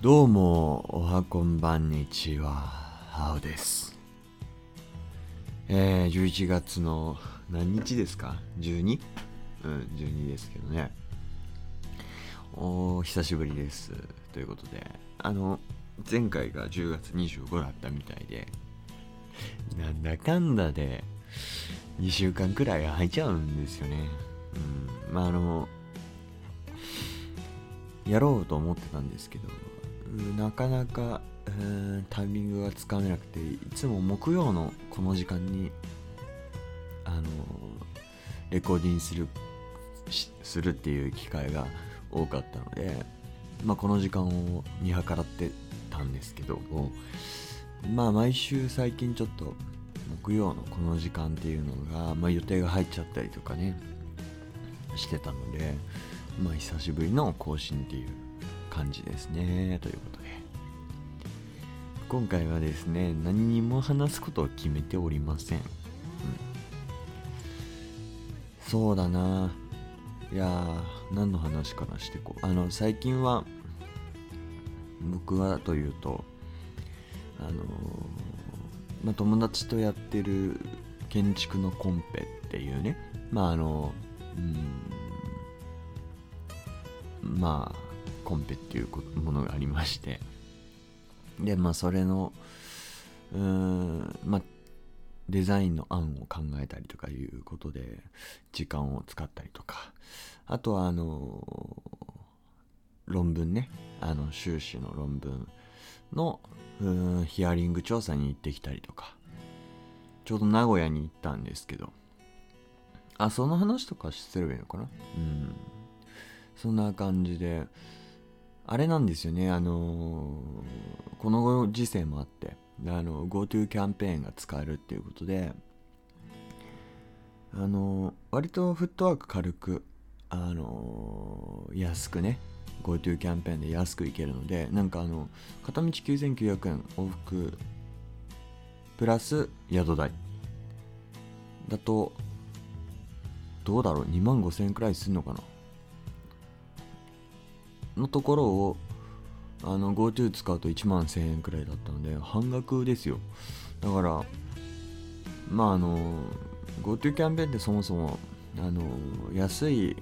どうもおはこんばんにちは、あおです。11月の何日ですか ?12? 12ですけどね。久しぶりです。ということで、前回が10月25だったみたいで、なんだかんだで2週間くらい空いちゃうんですよね。まあやろうと思ってたんですけど、なかなかタイミングがつかめなくて、いつも木曜のこの時間にレコーディングするっていう機会が多かったので、まあ、この時間を見計らってたんですけど、まあ毎週最近ちょっと木曜のこの時間っていうのが、まあ、予定が入っちゃったりとかねしてたので、まあ久しぶりの更新っていう感じですね。ということで今回はですね、何にも話すことを決めておりません。そうだな、何の話からしてこう、最近は僕はというとまあ、友達とやってる建築のコンペっていうね、コンペっていうものがありまして、でまあそれのデザインの案を考えたりとかいうことで時間を使ったりとか、あとは論文ね、修士の論文のヒアリング調査に行ってきたりとか、ちょうど名古屋に行ったんですけど、その話とかすればいいのかな。そんな感じで、あれなんですよね、このご時世もあって、GoTo キャンペーンが使えるっていうことで、割とフットワーク軽く、安くね、GoTo キャンペーンで安く行けるので、なんか片道9900円往復プラス宿代だと、どうだろう、2万5000円くらいするのかなのところをGoTo 使うと1万1000円くらいだったので半額ですよ。だからまあGoTo キャンペーンってそもそも安い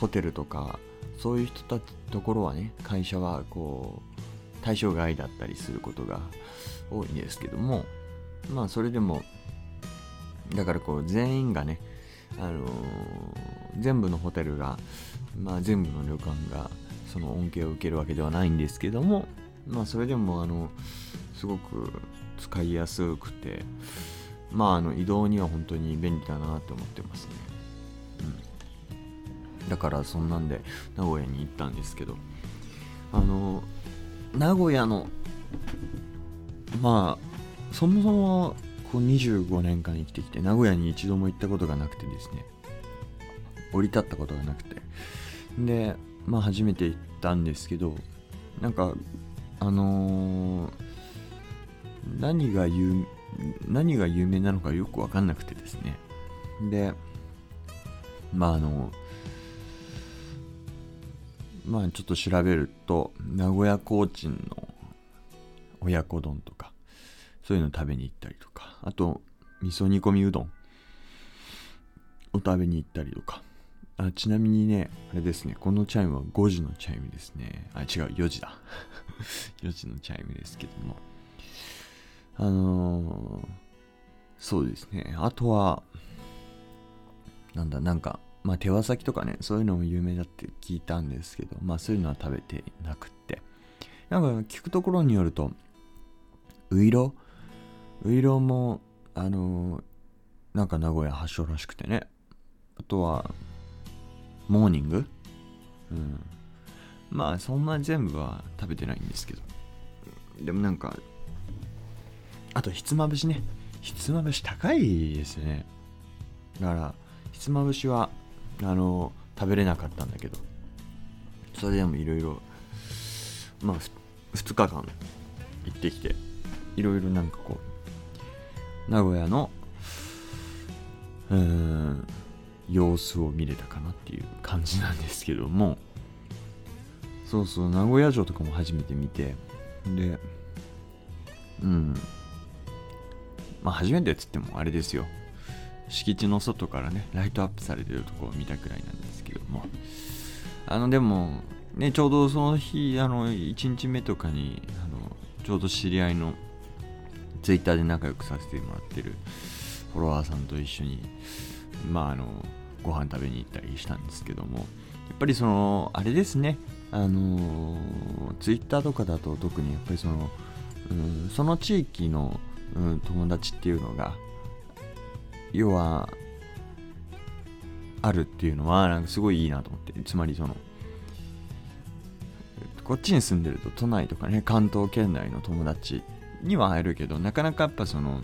ホテルとかそういう人たちところはね、会社はこう対象外だったりすることが多いんですけども、まあそれでもだからこう全員がね、全部のホテルが、まあ全部の旅館がその恩恵を受けるわけではないんですけども、まあそれでもすごく使いやすくて、まあ移動には本当に便利だなと思ってますね。だからそんなんで名古屋に行ったんですけど、名古屋のまあそもそもこう25年間生きてきて名古屋に一度も行ったことがなくてですね、降り立ったことがなくて、でまあ初めて行ったんですけど、なんか何が有名なのかよく分かんなくてですね、でまあちょっと調べると名古屋コーチンの親子丼とかそういうの食べに行ったりとか、あと味噌煮込みうどんを食べに行ったりとか、ちなみにね、あれですね、このチャイムは5時のチャイムですね。4時だ。4時のチャイムですけども。そうですね。あとは、手羽先とかね、そういうのも有名だって聞いたんですけど、まあそういうのは食べてなくって。聞くところによると、ういろも、名古屋発祥らしくてね。あとは、モーニング、まあそんな全部は食べてないんですけど、でもあとひつまぶしね、ひつまぶし高いですね。だからひつまぶしは食べれなかったんだけど、それでもいろいろまあ2日間行ってきて、いろいろ名古屋の様子を見れたかなっていう感じなんですけども、そうそう、名古屋城とかも初めて見て、で、うん、まあ初めてっつってもあれですよ、敷地の外からねライトアップされてるとこを見たくらいなんですけども、でもね、ちょうどその日1日目とかにちょうど知り合いのツイッターで仲良くさせてもらってるフォロワーさんと一緒にご飯食べに行ったりしたんですけども、やっぱりそのあれですね、ツイッターとかだと特にやっぱりその地域の、友達っていうのが要はあるっていうのはなんかすごいいいなと思って、つまりそのこっちに住んでると都内とかね関東圏内の友達には会えるけど、なかなかやっぱその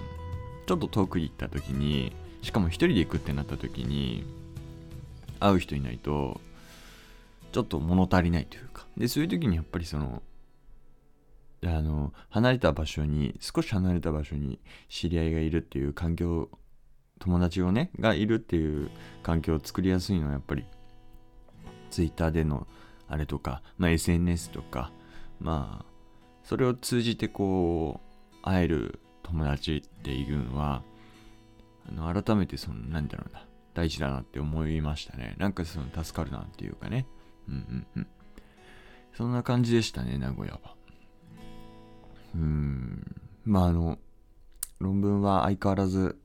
ちょっと遠く行った時に、しかも一人で行くってなった時に会う人いないとちょっと物足りないというか、でそういう時にやっぱりその少し離れた場所に知り合いがいるっていう環境、友達をねがいるっていう環境を作りやすいのはやっぱりツイッターでのあれとか、SNS とか、それを通じてこう会える友達っていうのは改めてその何だろうな、大事だなって思いましたね。なんかその助かるなっていうかね、そんな感じでしたね、名古屋は。論文は相変わらず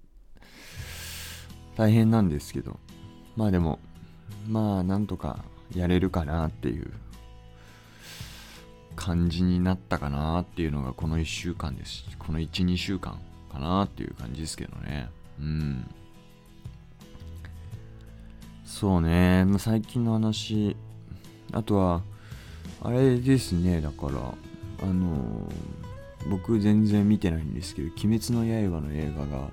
大変なんですけど、でもなんとかやれるかなっていう感じになったかなっていうのがこの1週間です、この 1,2 週間かなっていう感じですけどね。そうね、最近の話、あとはあれですね、だから僕全然見てないんですけど、鬼滅の刃の映画が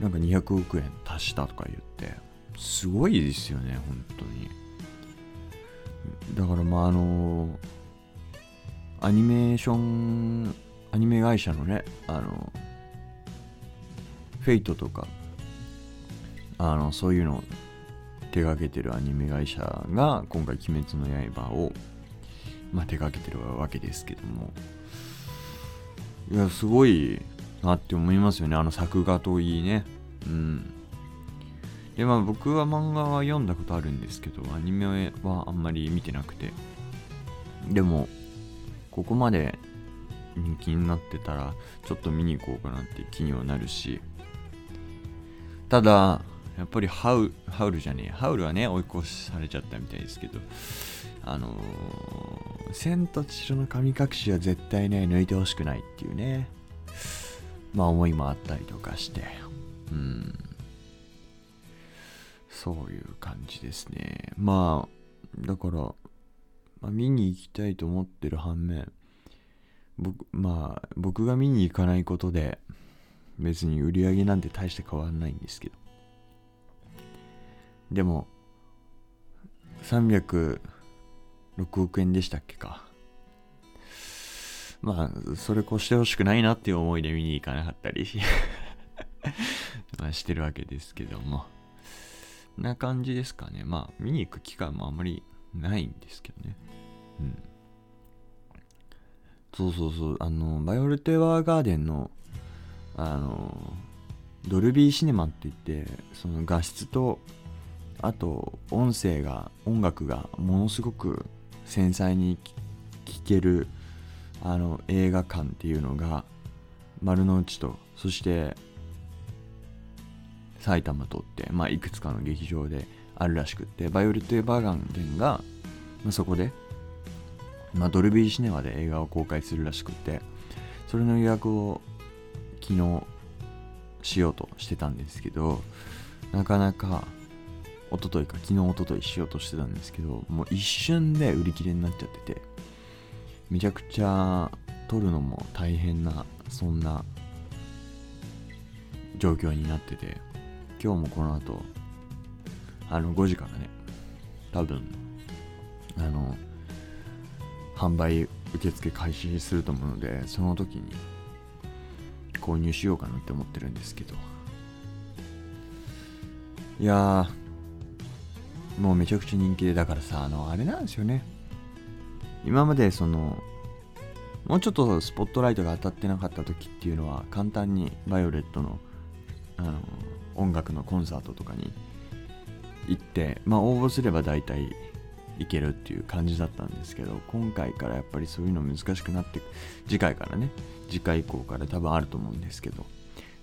なんか200億円達したとか言って、すごいですよね、本当に。だからアニメ会社のね、フェイトとか、そういうのを手掛けてるアニメ会社が今回鬼滅の刃を、手掛けてるわけですけども、いやすごいなって思いますよね、作画といいね。で僕は漫画は読んだことあるんですけど、アニメはあんまり見てなくて、でもここまで人気になってたらちょっと見に行こうかなって気にはなるし、ただやっぱりハウルはね追い越しされちゃったみたいですけど、千と千尋の神隠しは絶対ね抜いてほしくないっていうね、思いもあったりとかして、そういう感じですね。だから、見に行きたいと思ってる反面、僕が見に行かないことで別に売り上げなんて大して変わらないんですけど、でも306億円でしたっけか、それ越してほしくないなっていう思いで見に行かなかったりしてるわけですけども、な感じですかね。見に行く機会もあんまりないんですけどね。そうそうそう、バイオルテアガーデンのドルビーシネマっていって、その画質とあと音楽がものすごく繊細に聴ける映画館っていうのが丸の内とそして埼玉とって、いくつかの劇場であるらしくって、バイオレット・エヴァーガンデンが、そこで、ドルビーシネマで映画を公開するらしくって、それの予約を昨日しようとしてたんですけど、なかなか一昨日しようとしてたんですけど、もう一瞬で売り切れになっちゃってて、めちゃくちゃ撮るのも大変な、そんな状況になってて、今日もこの後5時からね多分販売受付開始すると思うので、その時に購入しようかなって思ってるんですけど、いやもうめちゃくちゃ人気で、だからさあれなんですよね、今までそのもうちょっとスポットライトが当たってなかった時っていうのは簡単にバイオレットの、音楽のコンサートとかに行って、まあ、応募すれば大体行けるっていう感じだったんですけど、今回からやっぱりそういうの難しくなって、次回からね、次回以降から多分あると思うんですけど、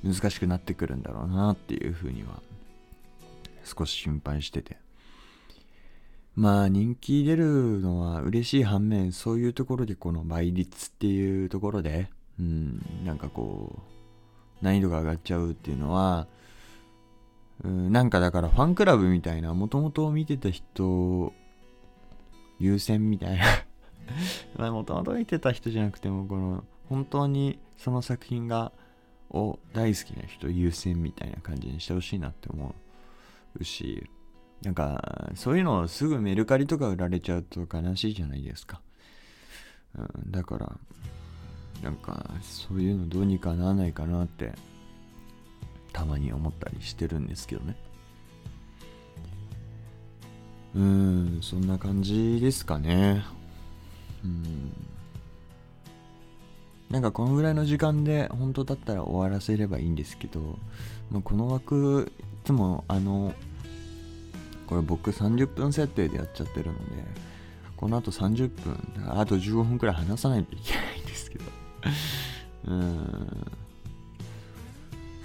難しくなってくるんだろうなっていうふうには少し心配してて、まあ人気出るのは嬉しい反面、そういうところでこの倍率っていうところで、なんかこう難易度が上がっちゃうっていうのは、なんかだからファンクラブみたいな、もともと見てた人優先みたいな、もともと見てた人じゃなくても、この本当にその作品がを大好きな人優先みたいな感じにしてほしいなって思うし、なんかそういうのをすぐメルカリとか売られちゃうと悲しいじゃないですか、だからなんかそういうのどうにかならないかなってたまに思ったりしてるんですけどね。そんな感じですかね。なんかこのぐらいの時間で本当だったら終わらせればいいんですけど、まあ、この枠いつもこれ僕30分設定でやっちゃってるので、この後30分、あと15分くらい話さないといけないんですけど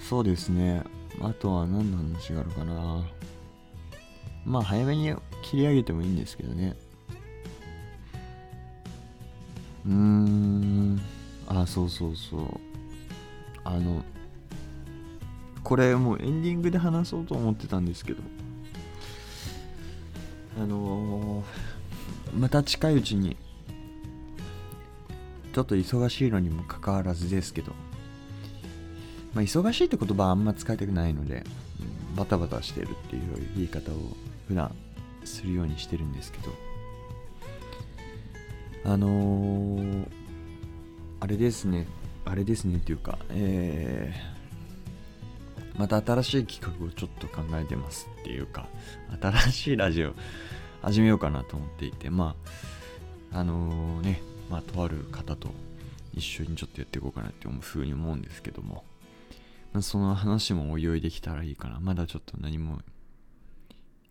そうですね。あとは何の話があるかな。まあ早めに切り上げてもいいんですけどね。そうそうそう。これもうエンディングで話そうと思ってたんですけど、また近いうちに、ちょっと忙しいのにもかかわらずですけど、まあ、忙しいって言葉はあんま使いたくないので、バタバタしてるっていう言い方を普段するようにしてるんですけど、あれですねっていうか、また新しい企画をちょっと考えてますっていうか、新しいラジオ始めようかなと思っていて、まあとある方と一緒にちょっとやっていこうかなっていうふうに思うんですけども、まあ、その話もおいおいできたらいいかな。まだちょっと何も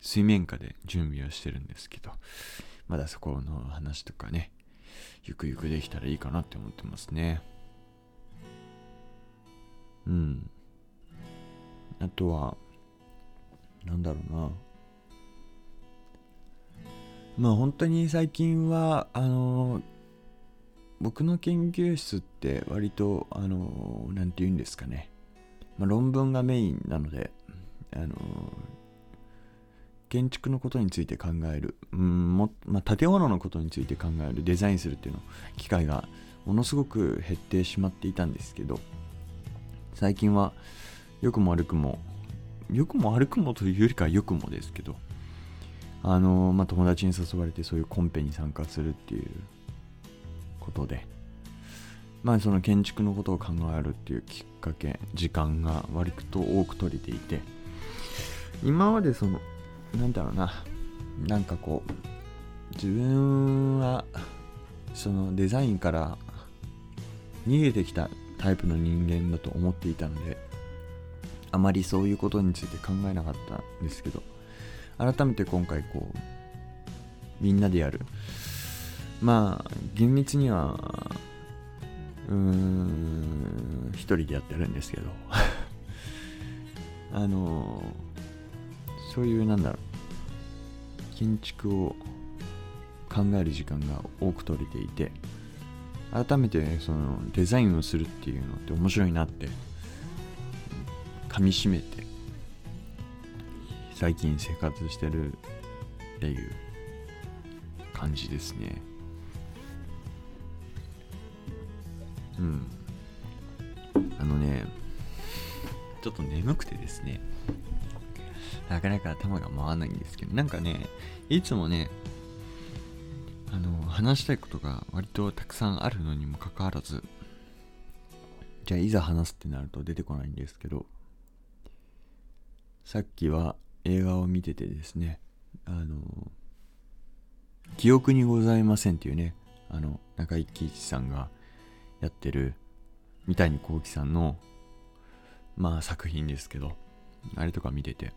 水面下で準備をしてるんですけど、まだそこの話とかね、ゆくゆくできたらいいかなって思ってますね。あとはなんだろうな、まあ本当に最近は僕の研究室って割となんていうんですかね、まあ、論文がメインなので、建築のことについて考える、まあ、建物のことについて考える、デザインするっていうの機会がものすごく減ってしまっていたんですけど、最近は良くも悪くもというよりかは良くもですけど、まあ、友達に誘われてそういうコンペに参加するっていうことで、まあその建築のことを考えるっていうきっかけ、時間が割と多く取れていて、今までそのなんだろうな、なんかこう自分はそのデザインから逃げてきたタイプの人間だと思っていたので、あまりそういうことについて考えなかったんですけど、改めて今回こうみんなでやる、まあ厳密には一人でやってるんですけどそういうなんだろう、建築を考える時間が多く取れていて、改めてそのデザインをするっていうのって面白いなってかみしめて最近生活してるっていう感じですね。ちょっと眠くてですね、なかなか頭が回らないんですけど、なんかね、いつもね、話したいことが割とたくさんあるのにもかかわらず、じゃあいざ話すってなると出てこないんですけど、さっきは映画を見ててですね、記憶にございませんっていうね、中井貴一さんがやってる三谷幸喜さんのまあ作品ですけど、あれとか見てて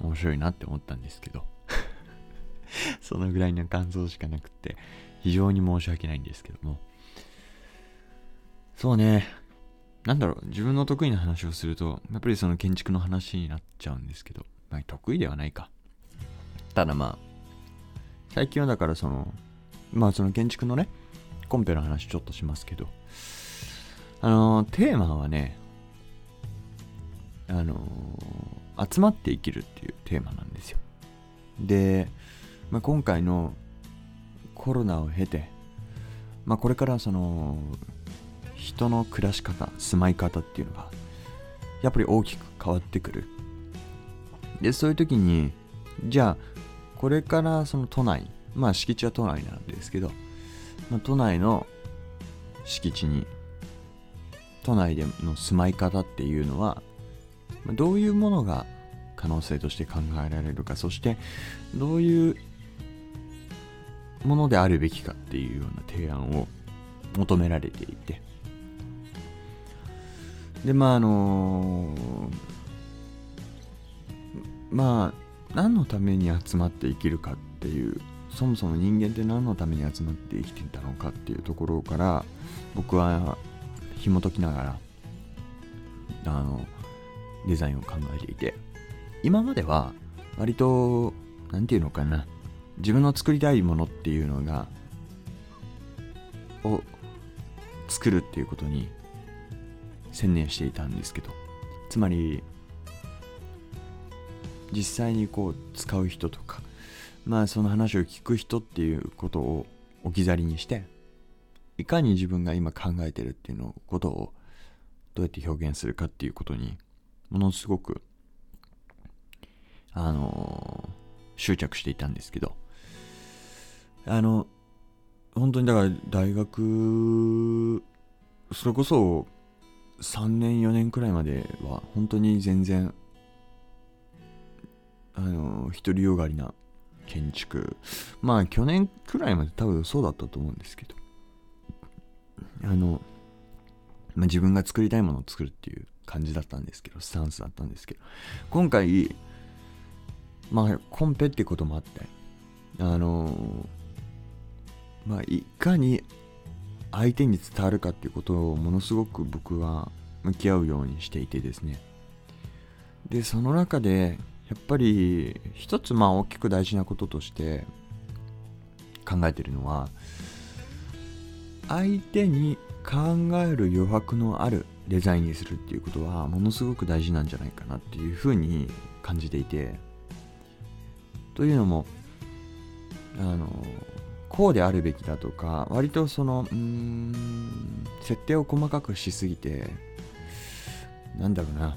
面白いなって思ったんですけどそのぐらいの感想しかなくって非常に申し訳ないんですけども、そうね、なんだろう、自分の得意な話をするとやっぱりその建築の話になっちゃうんですけど、まあ得意ではないか。ただまあ最近はだからその建築のねコンペの話ちょっとしますけど、テーマはね、集まって生きるっていうテーマなんですよ。で、まあ、今回のコロナを経て、まあ、これからその人の暮らし方、住まい方っていうのがやっぱり大きく変わってくる。で、そういう時にじゃあこれからその都内、まあ敷地は都内なんですけど、まあ、都内の敷地に都内での住まい方っていうのはどういうものが可能性として考えられるか、そしてどういうものであるべきかっていうような提案を求められていて、でまあまあ何のために集まって生きるかっていう、そもそも人間って何のために集まって生きてたのかっていうところから僕は紐解きながらデザインを考えていて、今までは割となんていうのかな、自分の作りたいものっていうのがを作るっていうことに専念していたんですけど、つまり実際にこう使う人とか、まあその話を聞く人っていうことを置き去りにして、いかに自分が今考えてるっていうのことをどうやって表現するかっていうことにものすごく執着していたんですけど、本当にだから大学それこそ3年4年くらいまでは本当に全然独りよがりな建築、まあ去年くらいまで多分そうだったと思うんですけど、まあ、自分が作りたいものを作るっていう感じだったんですけど、スタンスだったんですけど、今回まあコンペってこともあって、まあいかに相手に伝わるかっていうことをものすごく僕は向き合うようにしていてですね。でその中でやっぱり一つまあ大きく大事なこととして考えてるのは、相手に考える余白のあるデザインにするっていうことはものすごく大事なんじゃないかなっていうふうに感じていて、というのもこうであるべきだとか、割とその設定を細かくしすぎて、なんだろうな、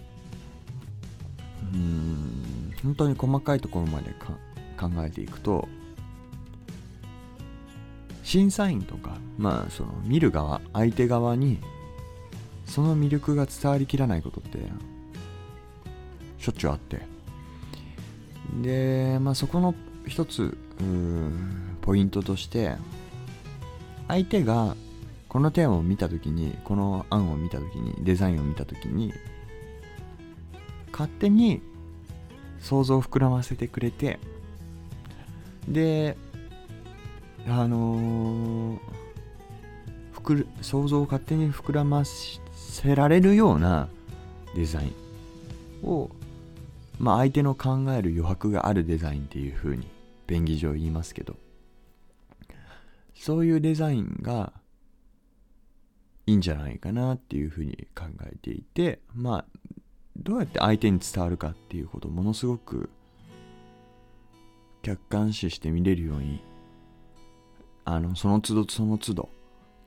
本当に細かいところまで考えていくと、審査員とか、まあその見る側、相手側にその魅力が伝わりきらないことってしょっちゅうあって、でまあそこの一つポイントとして、相手がこのテーマを見たときに、この案を見たときに、デザインを見たときに、勝手に想像を膨らませてくれて、で想像を勝手に膨らませられるようなデザインを、まあ相手の考える余白があるデザインっていう風に便宜上言いますけど、そういうデザインがいいんじゃないかなっていうふうに考えていて、まあどうやって相手に伝わるかっていうことをものすごく客観視して見れるように、その都度その都度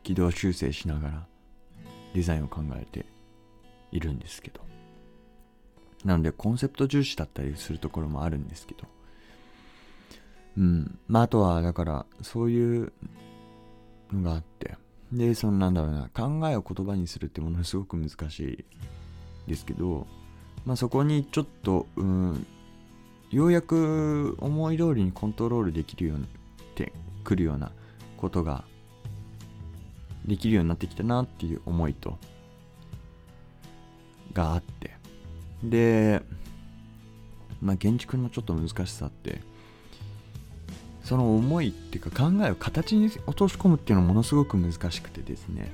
軌道修正しながらデザインを考えているんですけど、なのでコンセプト重視だったりするところもあるんですけど、まああとはだからそういうのがあって、でそのなんだろうな、考えを言葉にするってものすごく難しいですけど、まあそこにちょっとようやく思い通りにコントロールできるようになってくるようなことができるようになってきたなっていう思いとがあって、で、建築のちょっと難しさって、その思いっていうか考えを形に落とし込むっていうのはものすごく難しくてですね、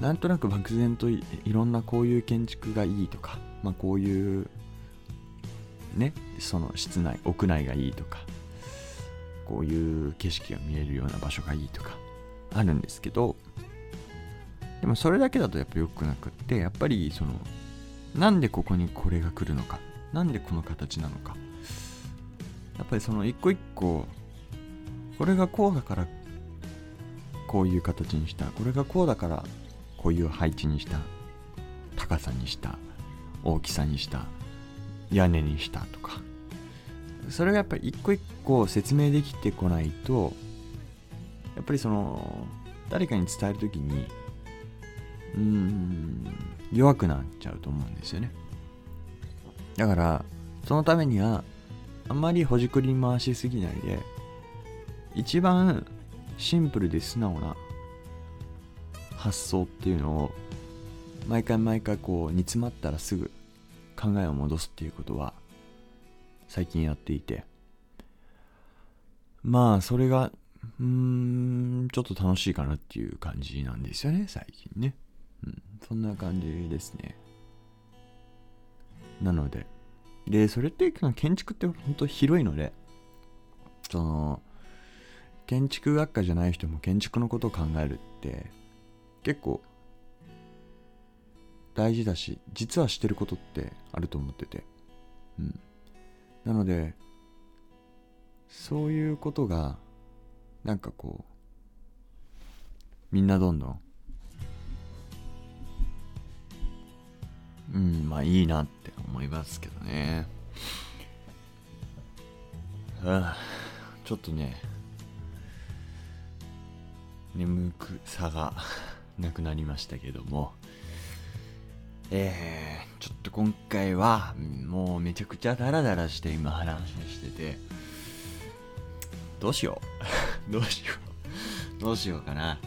なんとなく漠然と いろんなこういう建築がいいとか、こういうね、その室内屋内がいいとか、こういう景色が見えるような場所がいいとかあるんですけど、でもそれだけだとやっぱ良くなくって、やっぱりそのなんでここにこれが来るのか、なんでこの形なのか、やっぱりその一個一個、これがこうだからこういう形にした、これがこうだからこういう配置にした、高さにした、大きさにした、屋根にしたとか、それがやっぱり一個一個説明できてこないと、やっぱりその誰かに伝えるときに弱くなっちゃうと思うんですよね。だからそのためにはあんまりほじくり回しすぎないで、一番シンプルで素直な発想っていうのを毎回こう煮詰まったらすぐ考えを戻すっていうことは最近やっていて、それがちょっと楽しいかなっていう感じなんですよね、最近ね。そんな感じですね。なので、それって建築って本当広いので、その建築学科じゃない人も建築のことを考えるって結構大事だし、実はしてることってあると思ってて、なのでそういうことがなんかこうみんなどんどんいいなって思いますけどね。ちょっとね、眠くさがなくなりましたけども、ちょっと今回はもうめちゃくちゃダラダラして今話してて、どうしようかな、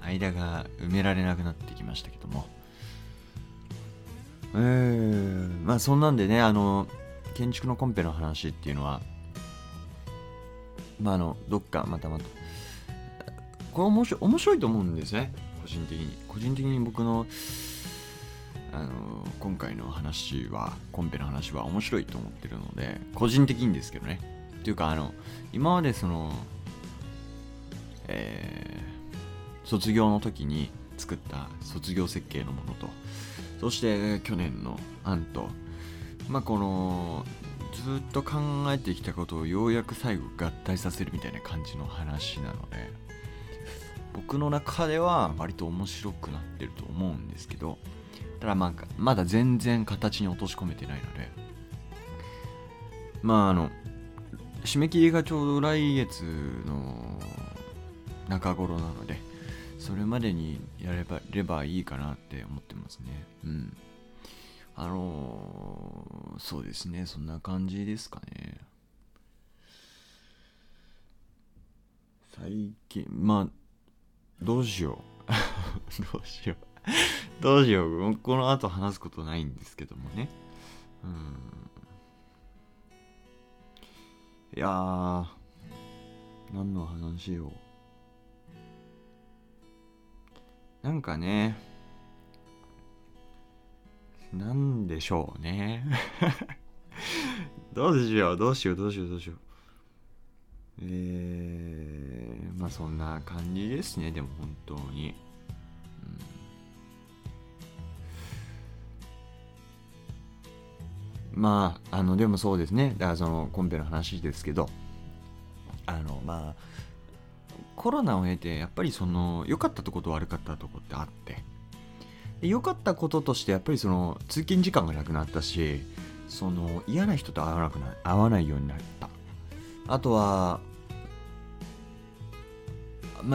間が埋められなくなってきましたけども、そんなんでね、建築のコンペの話っていうのは、どっかまたこれ面白いと思うんですね、個人的に僕の今回の話は、コンペの話は面白いと思ってるので、個人的にですけどね、っていうか今までその、卒業の時に作った卒業設計のものと、そして去年の案と、このずっと考えてきたことをようやく最後合体させるみたいな感じの話なので、僕の中では割と面白くなってると思うんですけど、ただまだ全然形に落とし込めてないので、締め切りがちょうど来月の中頃なので、それまでにやればいいかなって思ってますね。そうですね、そんな感じですかね。最近、どうしようこの後話すことないんですけどもね。いやー、何の話を、なんでしょうねどうしよう。そんな感じですね。でも本当に、でもそうですね。だからそのコンペの話ですけど、コロナを経てやっぱりその良かったとこと悪かったとこってあって、良かったこととしてやっぱりその通勤時間がなくなったし、その嫌な人と会わないようになった。あとは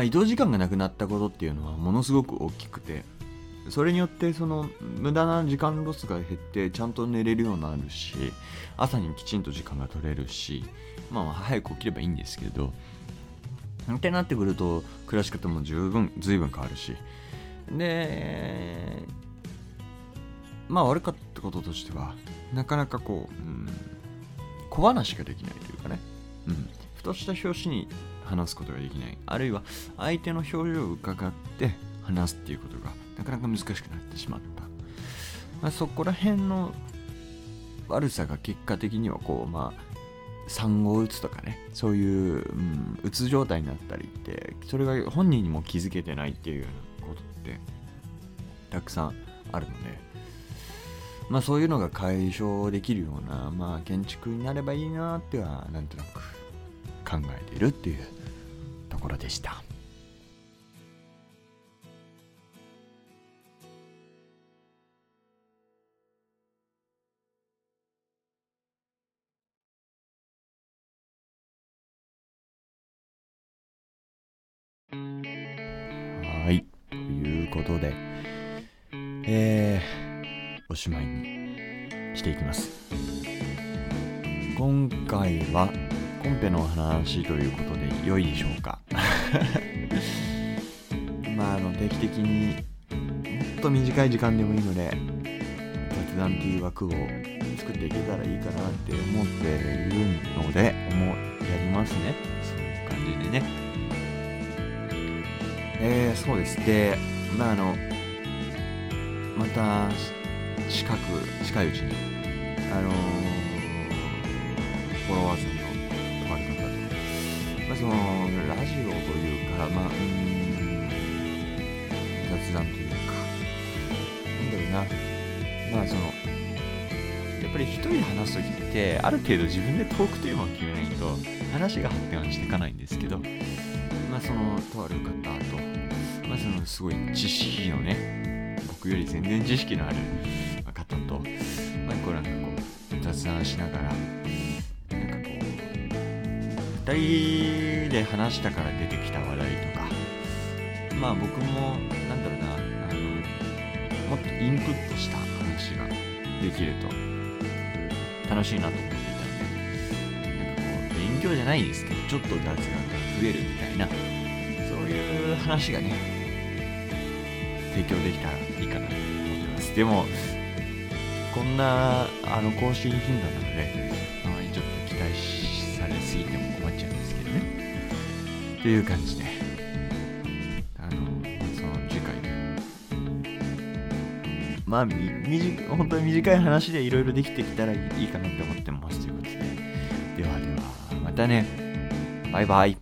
移動時間がなくなったことっていうのはものすごく大きくて、それによってその無駄な時間ロスが減って、ちゃんと寝れるようになるし、朝にきちんと時間が取れるし、早く起きればいいんですけど、ってなってくると暮らし方も随分変わるし、でまあ悪かったこととしてはなかなかこう、小話ができないというかね、ふとした拍子に話すことができない、あるいは相手の表情を伺って話すっていうことがなかなか難しくなってしまった、そこら辺の悪さが結果的にはこう産後うつとかね、そういううつ状態になったりって、それが本人にも気づけてないっていうようなことってたくさんあるので、そういうのが解消できるような、建築になればいいなってはなんとなく考えているっていうところでした。はい、ということで、おしまいにしていきます。今回はコンペの話ということで良いでしょうか定期的にもっと短い時間でもいいので雑談という枠を作っていけたらいいかなって思っているので、やりますね、そういう感じでね。そうです。で、また近いうちにフォロワーさんのとある方と、そのラジオというか雑談というかそのやっぱり一人で話すときってある程度自分でトークテーマを決めないと話が発展していかないんですけど、そのとある方と、そのすごい知識のね、僕より全然知識のある方と、雑談しながら2人で話したから出てきた話題とか、僕ももっとインプットした話ができると楽しいなと思っていたので、勉強じゃないですけどちょっと雑談が増えるみたいな、そういう話がね提供できたらいいかなと思ってます。でもこんな更新頻度なのであまりちょっと期待されすぎても困っちゃうんですけどねっていう感じで、その次回本当に短い話でいろいろできてきたらいいかなって思ってますということで、ではまたね、バイバイ。